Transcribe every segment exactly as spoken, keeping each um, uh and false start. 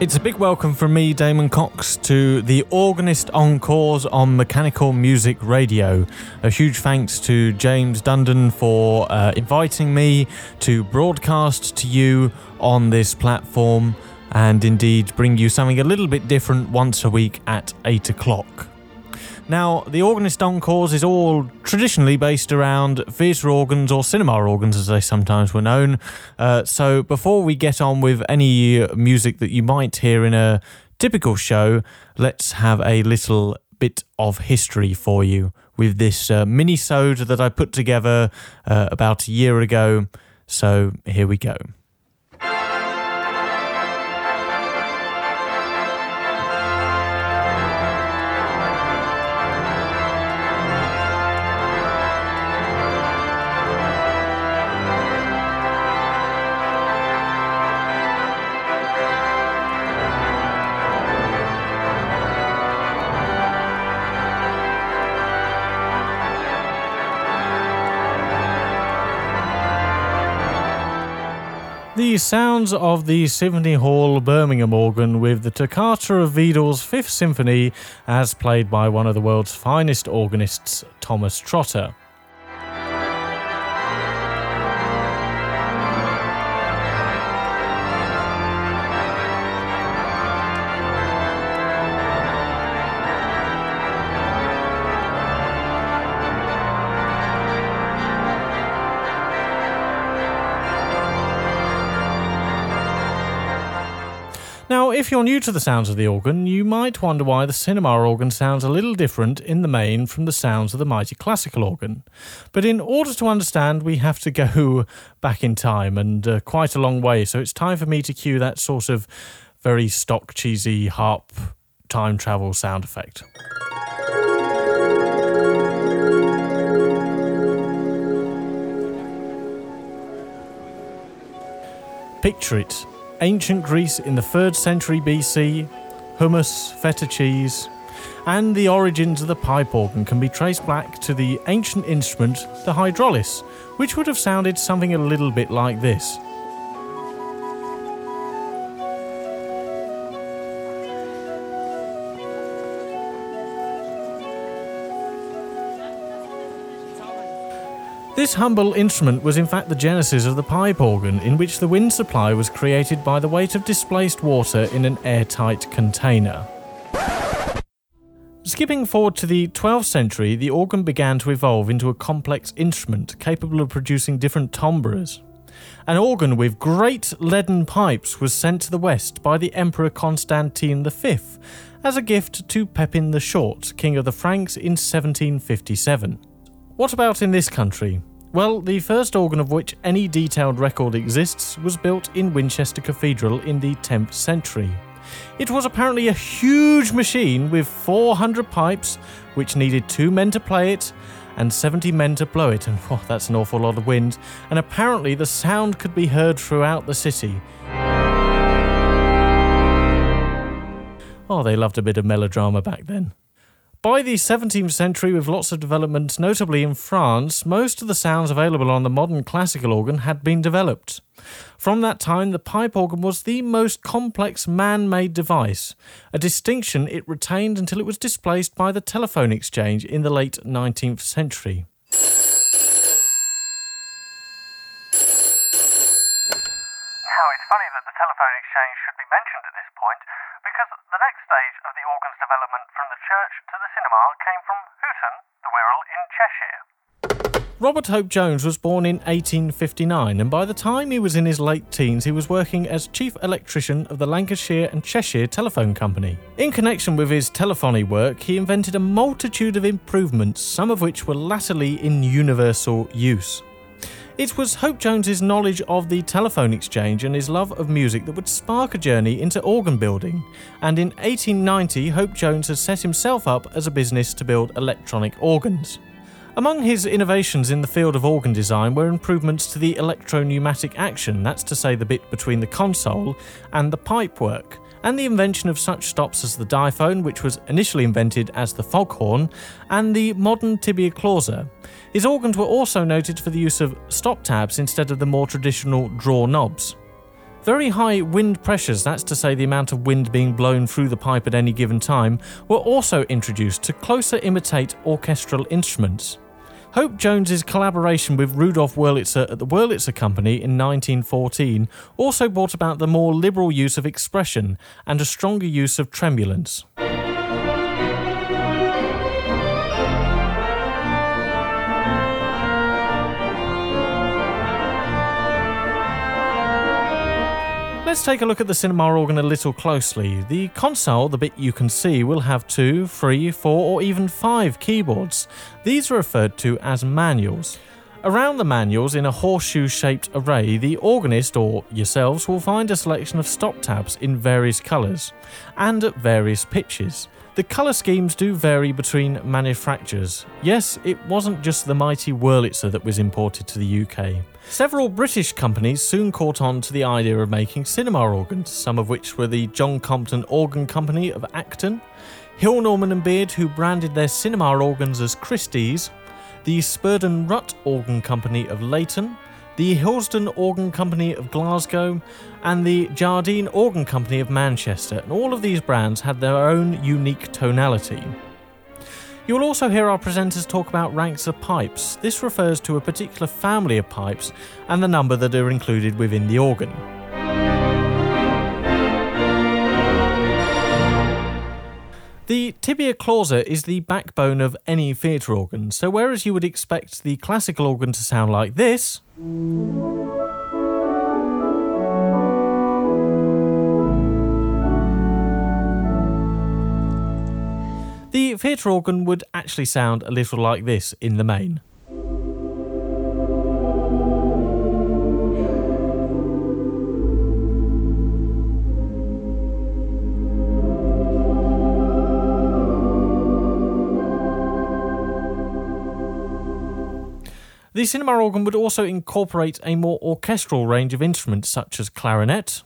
It's a big welcome from me, Damon Cox, to The Organist Encores on Mechanical Music Radio. A huge thanks to James Dundon for uh, inviting me to broadcast to you on this platform and indeed bring you something a little bit different once a week at eight o'clock. Now, The Organist Encores is all traditionally based around theatre organs or cinema organs, as they sometimes were known. Uh, so before we get on with any music that you might hear in a typical show, let's have a little bit of history for you with this uh, mini-sode that I put together uh, about a year ago. So here we go. The sounds of the Symphony Hall Birmingham organ with the Toccata of Wiedel's Fifth Symphony as played by one of the world's finest organists, Thomas Trotter. If you're new to the sounds of the organ, you might wonder why the cinema organ sounds a little different in the main from the sounds of the mighty classical organ. But in order to understand, we have to go back in time and uh, quite a long way, so it's time for me to cue that sort of very stock cheesy harp time travel sound effect. Picture it. Ancient Greece in the third century B C, hummus, feta cheese, and the origins of the pipe organ can be traced back to the ancient instrument, the hydraulis, which would have sounded something a little bit like this. This humble instrument was in fact the genesis of the pipe organ, in which the wind supply was created by the weight of displaced water in an airtight container. Skipping forward to the twelfth century, the organ began to evolve into a complex instrument capable of producing different timbres. An organ with great leaden pipes was sent to the West by the Emperor Constantine the Fifth as a gift to Pepin the Short, King of the Franks, in seventeen fifty-seven. What about in this country? Well, the first organ of which any detailed record exists was built in Winchester Cathedral in the tenth century. It was apparently a huge machine with four hundred pipes, which needed two men to play it and seventy men to blow it, and oh, that's an awful lot of wind, and apparently the sound could be heard throughout the city. Oh, they loved a bit of melodrama back then. By the seventeenth century, with lots of development, notably in France, most of the sounds available on the modern classical organ had been developed. From that time, the pipe organ was the most complex man-made device, a distinction it retained until it was displaced by the telephone exchange in the late nineteenth century. Robert Hope Jones was born in eighteen fifty-nine, and by the time he was in his late teens he was working as chief electrician of the Lancashire and Cheshire Telephone Company. In connection with his telephony work, he invented a multitude of improvements, some of which were latterly in universal use. It was Hope Jones's knowledge of the telephone exchange and his love of music that would spark a journey into organ building, and in eighteen ninety Hope Jones had set himself up as a business to build electronic organs. Among his innovations in the field of organ design were improvements to the electro-pneumatic action, that's to say the bit between the console and the pipework, and the invention of such stops as the diphone, which was initially invented as the foghorn, and the modern tibia clausa. His organs were also noted for the use of stop tabs instead of the more traditional draw knobs. Very high wind pressures, that's to say the amount of wind being blown through the pipe at any given time, were also introduced to closer imitate orchestral instruments. Hope Jones's collaboration with Rudolf Wurlitzer at the Wurlitzer Company in nineteen fourteen also brought about the more liberal use of expression and a stronger use of tremulance. Let's take a look at the cinema organ a little closely. The console, the bit you can see, will have two, three, four or even five keyboards. These are referred to as manuals. Around the manuals, in a horseshoe-shaped array, the organist, or yourselves, will find a selection of stop tabs in various colours, and at various pitches. The colour schemes do vary between manufacturers. Yes, it wasn't just the mighty Wurlitzer that was imported to the U K. Several British companies soon caught on to the idea of making cinema organs, some of which were the John Compton Organ Company of Acton, Hill Norman and Beard, who branded their cinema organs as Christie's, the Spurden Rutt Organ Company of Leighton, the Hilsden Organ Company of Glasgow and the Jardine Organ Company of Manchester, and all of these brands had their own unique tonality. You'll also hear our presenters talk about ranks of pipes. This refers to a particular family of pipes and the number that are included within the organ. The tibia clausa is the backbone of any theatre organ, so whereas you would expect the classical organ to sound like this, the theatre organ would actually sound a little like this in the main. The cinema organ would also incorporate a more orchestral range of instruments such as clarinet,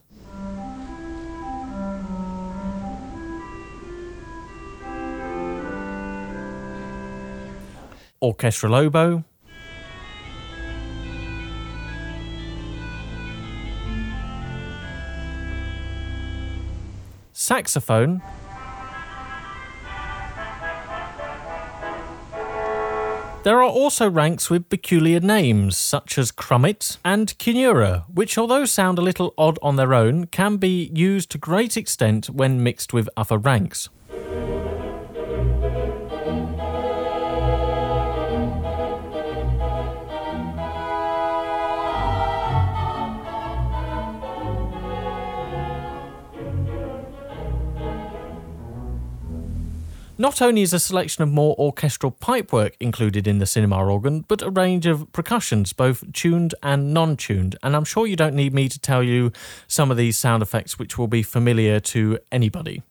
orchestral oboe, saxophone, There are also ranks with peculiar names, such as Krummhorn and Kinura, which although sound a little odd on their own, can be used to great extent when mixed with other ranks. Not only is a selection of more orchestral pipework included in the cinema organ, but a range of percussions, both tuned and non-tuned, and I'm sure you don't need me to tell you some of these sound effects which will be familiar to anybody.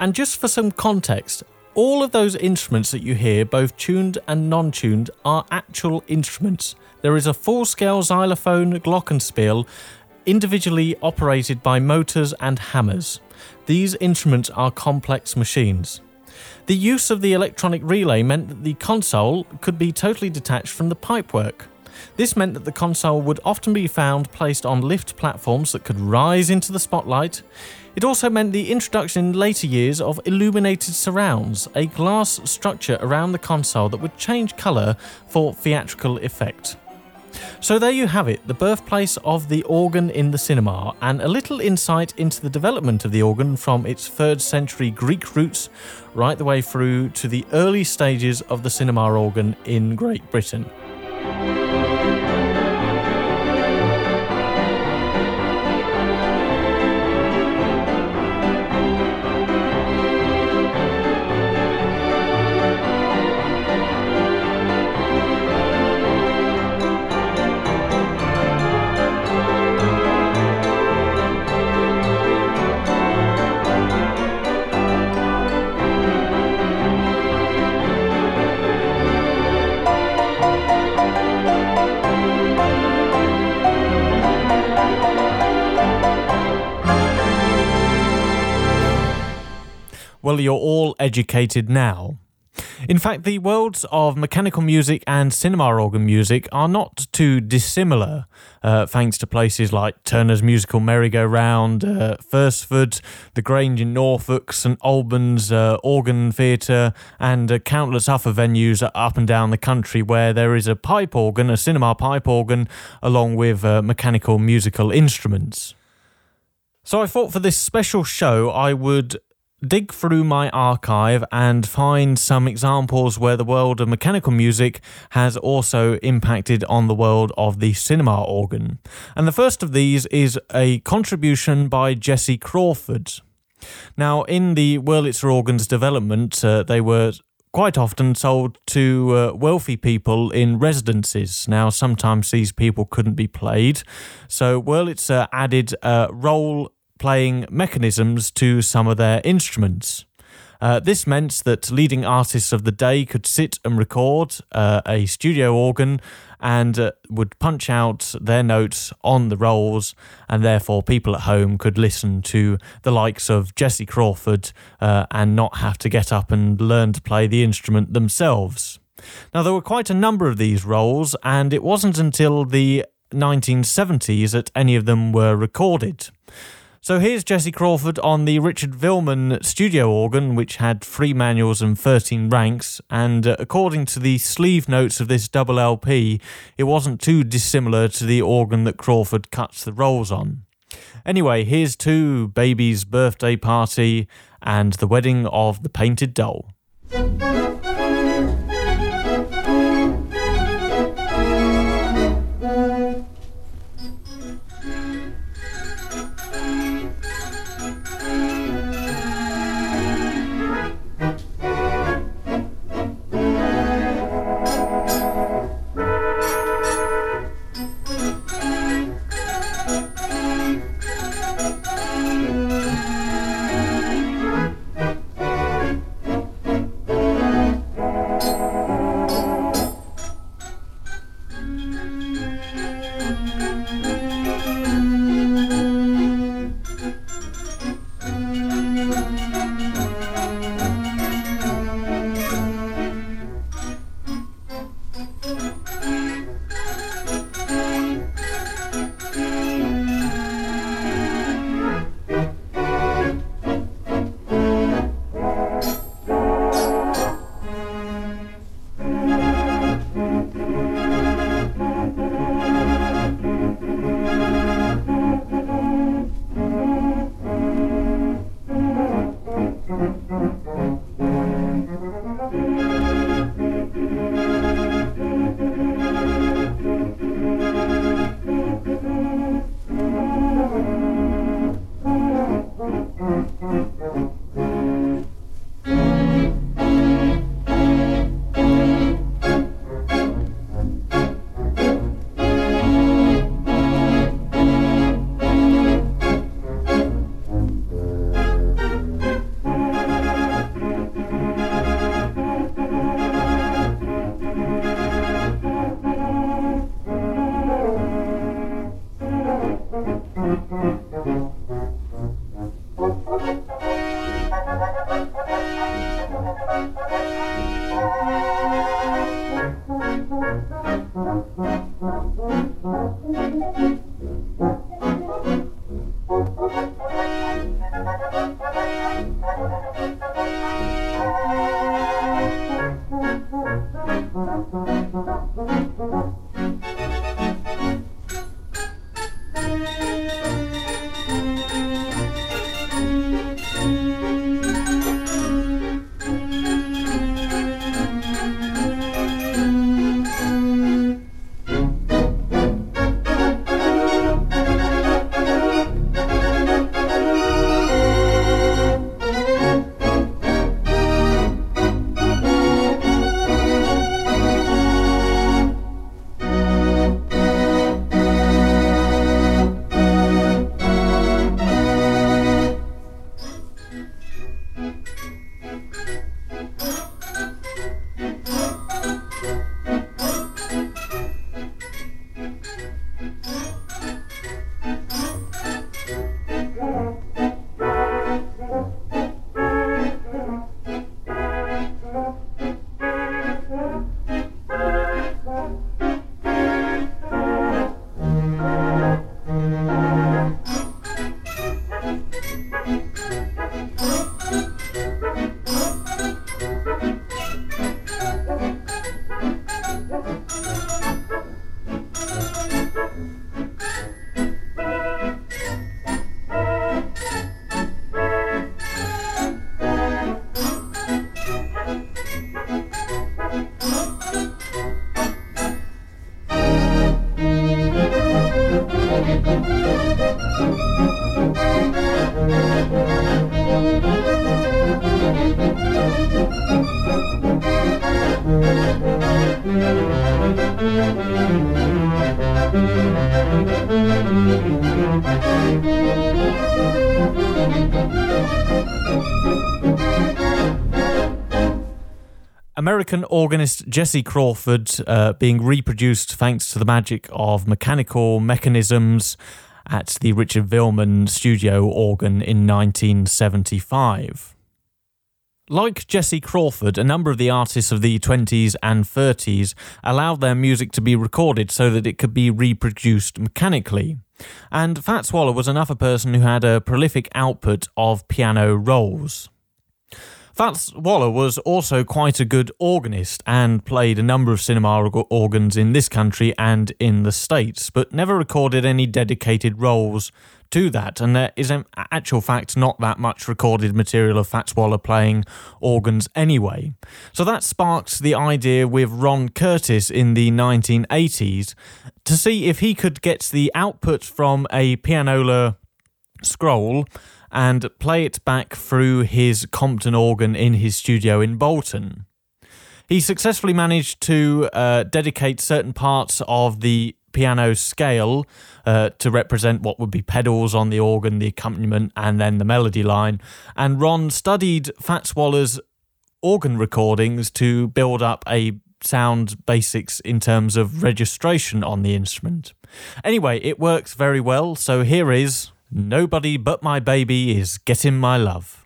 And just for some context, all of those instruments that you hear, both tuned and non-tuned, are actual instruments. There is a full-scale xylophone glockenspiel, individually operated by motors and hammers. These instruments are complex machines. The use of the electronic relay meant that the console could be totally detached from the pipework. This meant that the console would often be found placed on lift platforms that could rise into the spotlight. It also meant the introduction in later years of illuminated surrounds, a glass structure around the console that would change colour for theatrical effect. So there you have it, the birthplace of the organ in the cinema, and a little insight into the development of the organ from its third century Greek roots right the way through to the early stages of the cinema organ in Great Britain. Well, you're all educated now. In fact, the worlds of mechanical music and cinema organ music are not too dissimilar, uh, thanks to places like Turner's Musical Merry-Go-Round, uh, Thursford, the Grange in Norfolk, St Albans uh, Organ Theatre, and uh, countless other venues up and down the country where there is a pipe organ, a cinema pipe organ, along with uh, mechanical musical instruments. So I thought for this special show I would dig through my archive and find some examples where the world of mechanical music has also impacted on the world of the cinema organ. And the first of these is a contribution by Jesse Crawford. Now, in the Wurlitzer organ's development, uh, they were quite often sold to uh, wealthy people in residences. Now, sometimes these people couldn't be played, so Wurlitzer added a role playing mechanisms to some of their instruments. Uh, this meant that leading artists of the day could sit and record uh, a studio organ and uh, would punch out their notes on the rolls, and therefore people at home could listen to the likes of Jesse Crawford uh, and not have to get up and learn to play the instrument themselves. Now, there were quite a number of these rolls, and it wasn't until the nineteen seventies that any of them were recorded. So here's Jesse Crawford on the Richard Villman studio organ, which had three manuals and thirteen ranks, and uh, according to the sleeve notes of this double L P, it wasn't too dissimilar to the organ that Crawford cuts the rolls on. Anyway, here's to Baby's Birthday Party and The Wedding of the Painted Doll. Thank you. American organist Jesse Crawford uh, being reproduced thanks to the magic of mechanical mechanisms at the Richard Veillman studio organ in nineteen seventy-five. Like Jesse Crawford, a number of the artists of the twenties and thirties allowed their music to be recorded so that it could be reproduced mechanically. And Fats Waller was another person who had a prolific output of piano rolls. Fats Waller was also quite a good organist and played a number of cinema organs in this country and in the States, but never recorded any dedicated roles to that, and there is in actual fact not that much recorded material of Fats Waller playing organs anyway. So that sparked the idea with Ron Curtis in the nineteen eighties to see if he could get the output from a pianola scroll and play it back through his Compton organ in his studio in Bolton. He successfully managed to uh, dedicate certain parts of the piano scale uh, to represent what would be pedals on the organ, the accompaniment, and then the melody line. And Ron studied Fats Waller's organ recordings to build up a sound basics in terms of registration on the instrument. Anyway, it works very well, so here is... Nobody But My Baby Is Getting My Love.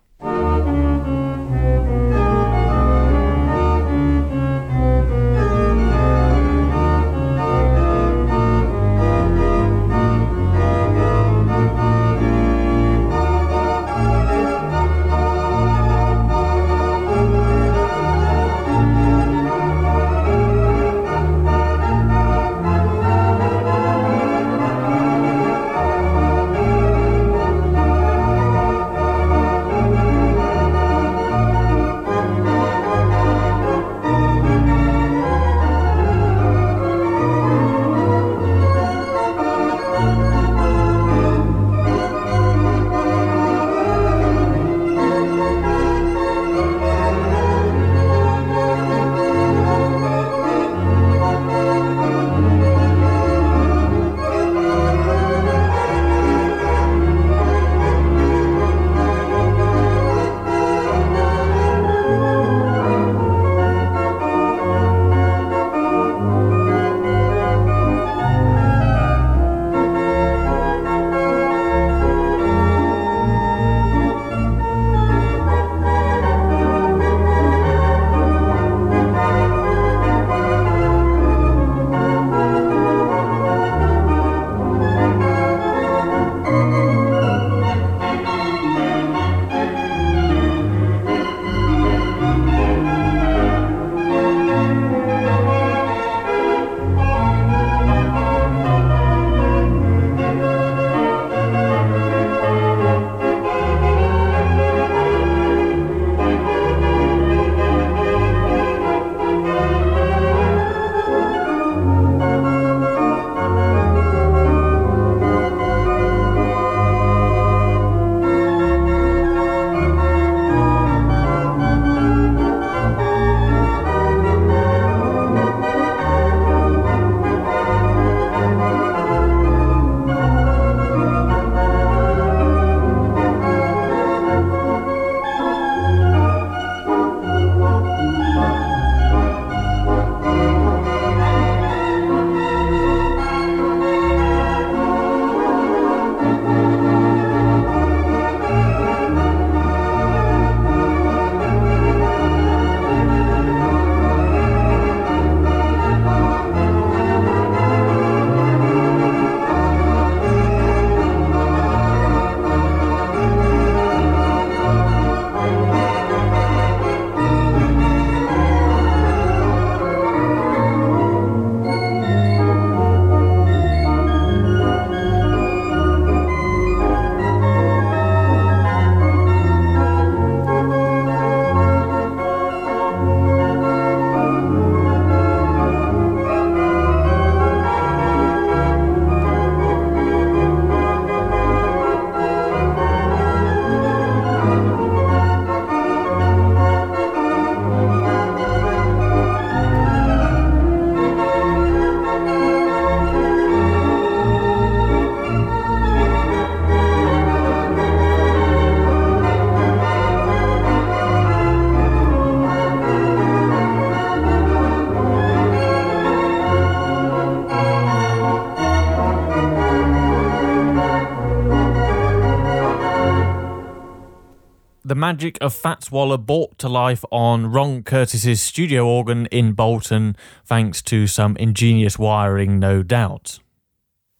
the magic of Fats Waller brought to life on Ron Curtis's studio organ in Bolton, thanks to some ingenious wiring, no doubt.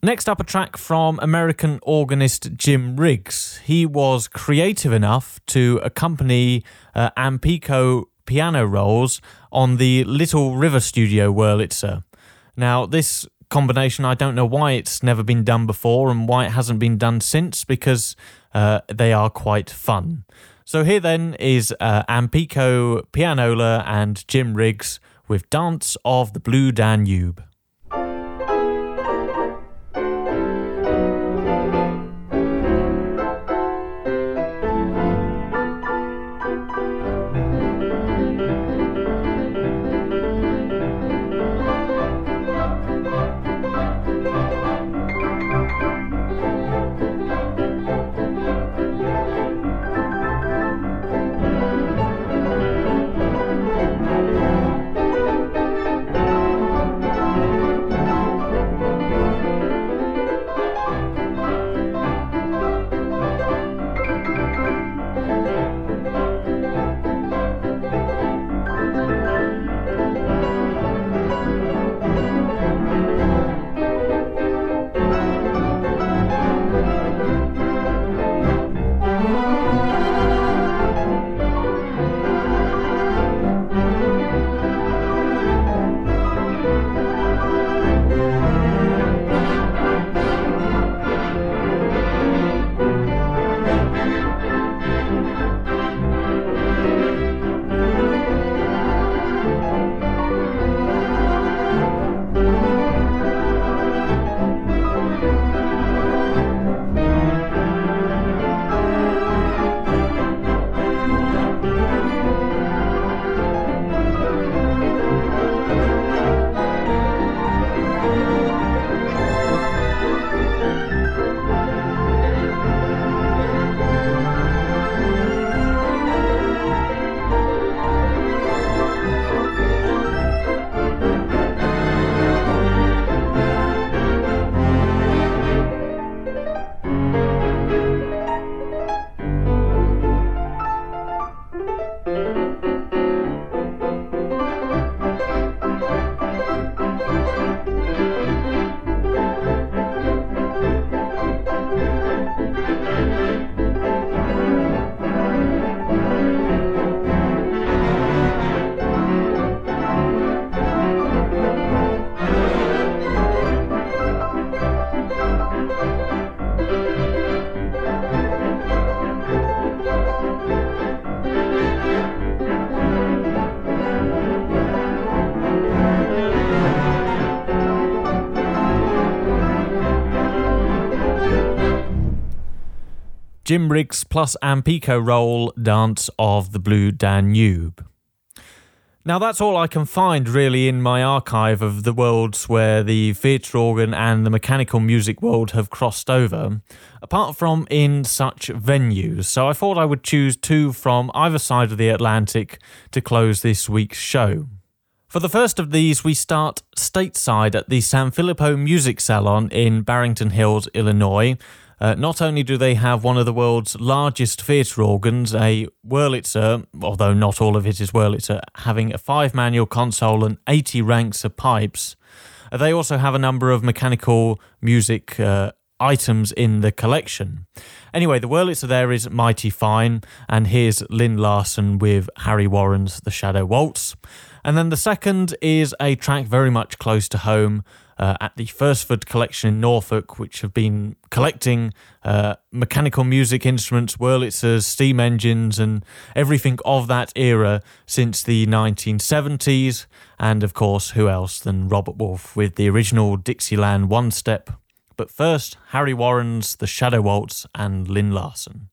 Next up, a track from American organist Jim Riggs. He was creative enough to accompany uh, Ampico piano rolls on the Little River Studio Wurlitzer. Now, this combination, I don't know why it's never been done before and why it hasn't been done since, because uh, they are quite fun. So here then is uh, Ampico, Pianola and Jim Riggs with Dance of the Blue Danube. Jim Riggs plus Ampico roll, Dance of the Blue Danube. Now that's all I can find really in my archive of the worlds where the theatre organ and the mechanical music world have crossed over, apart from in such venues. So I thought I would choose two from either side of the Atlantic to close this week's show. For the first of these, we start stateside at the San Filippo Music Salon in Barrington Hills, Illinois. Uh, not only do they have one of the world's largest theatre organs, a Wurlitzer, although not all of it is Wurlitzer, having a five-manual console and eighty ranks of pipes, uh, they also have a number of mechanical music uh, items in the collection. Anyway, the Wurlitzer there is mighty fine, and here's Lynn Larson with Harry Warren's The Shadow Waltz. And then the second is a track very much close to home, Uh, at the Thursford Collection in Norfolk, which have been collecting uh, mechanical music instruments, Wurlitzers, steam engines and everything of that era since the nineteen seventies, and of course who else than Robert Wolfe with the original Dixieland one-step. But first, Harry Warren's The Shadow Waltz and Lynn Larson.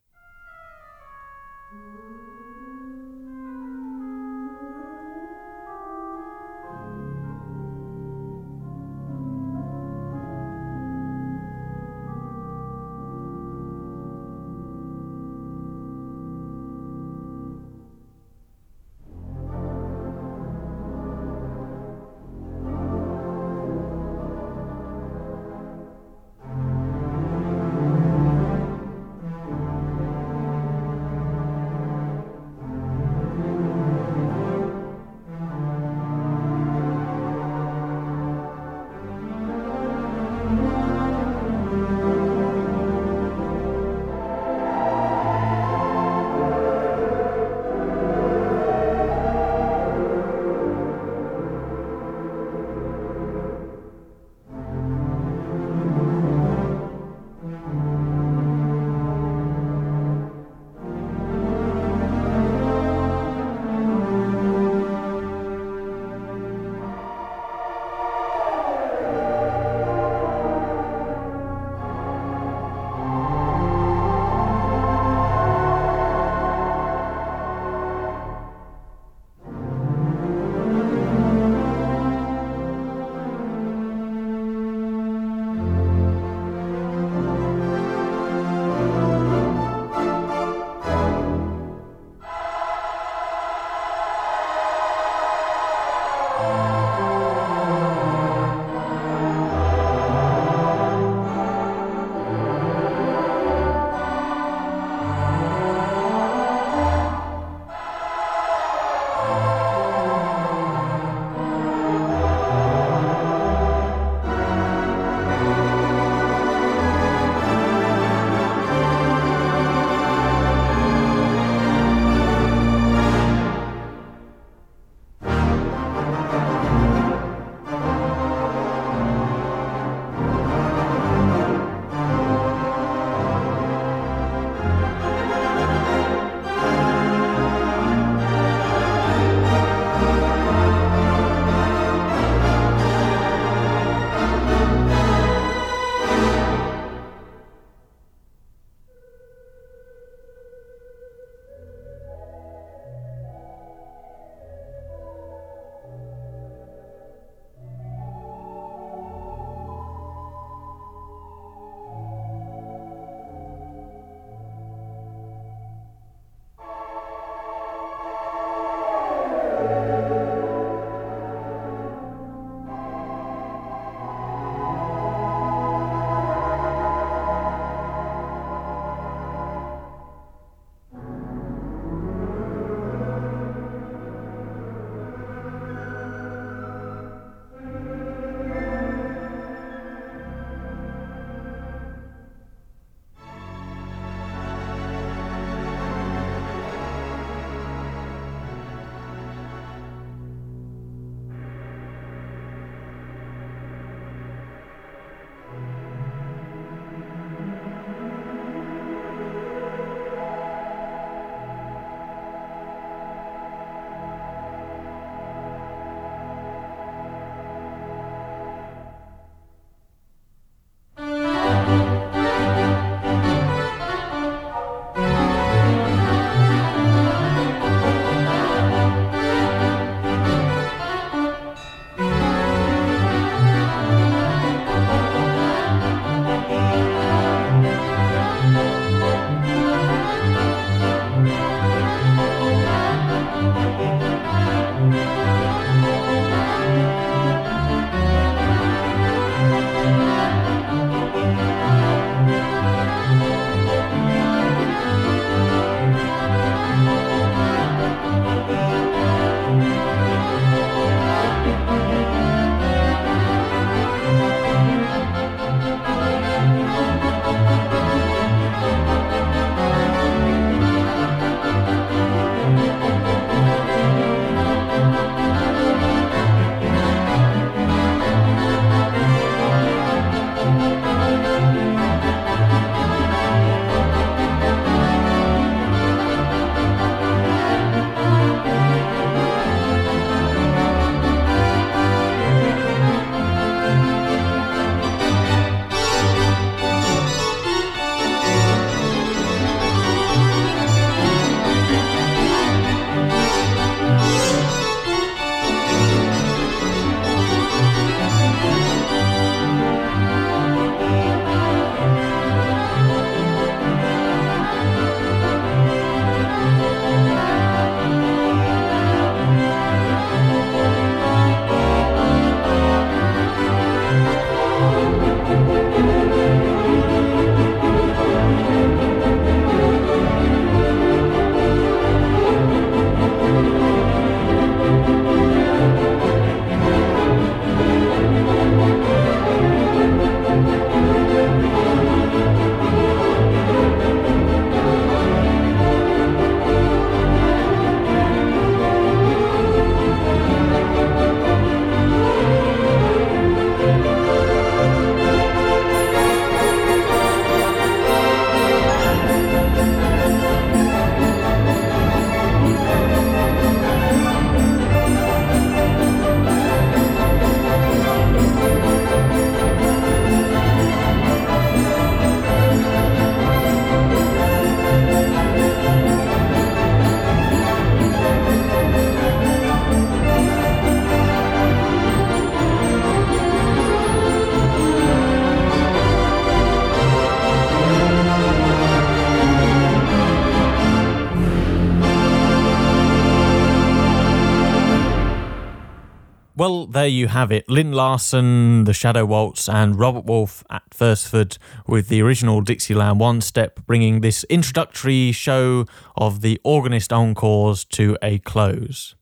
Well, there you have it. Lynn Larson, The Shadow Waltz, and Robert Wolfe at Thursford with the original Dixieland One Step, bringing this introductory show of the Organist Encores to a close.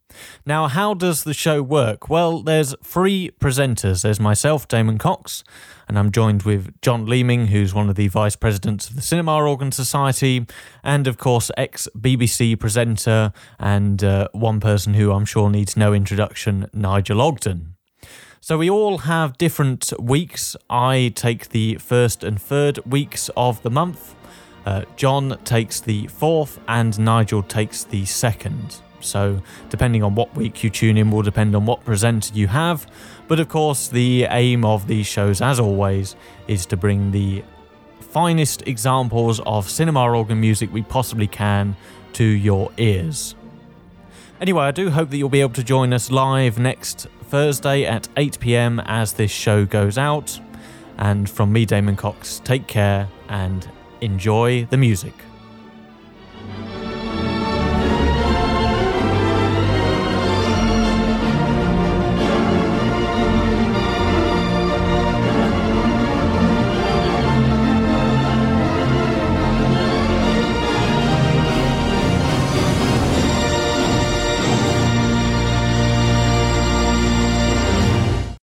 Now, how does the show work? Well, there's three presenters. There's myself, Damon Cox, and I'm joined with John Leeming, who's one of the vice presidents of the Cinema Organ Society, and of course, ex-B B C presenter and uh, one person who I'm sure needs no introduction, Nigel Ogden. So we all have different weeks. I take the first and third weeks of the month. Uh, John takes the fourth and Nigel takes the second. So depending on what week you tune in will depend on what presenter you have. But of course, the aim of these shows, as always, is to bring the finest examples of cinema organ music we possibly can to your ears. Anyway, I do hope that you'll be able to join us live next Thursday at eight p.m. as this show goes out. And from me, Damon Cox, take care and enjoy the music.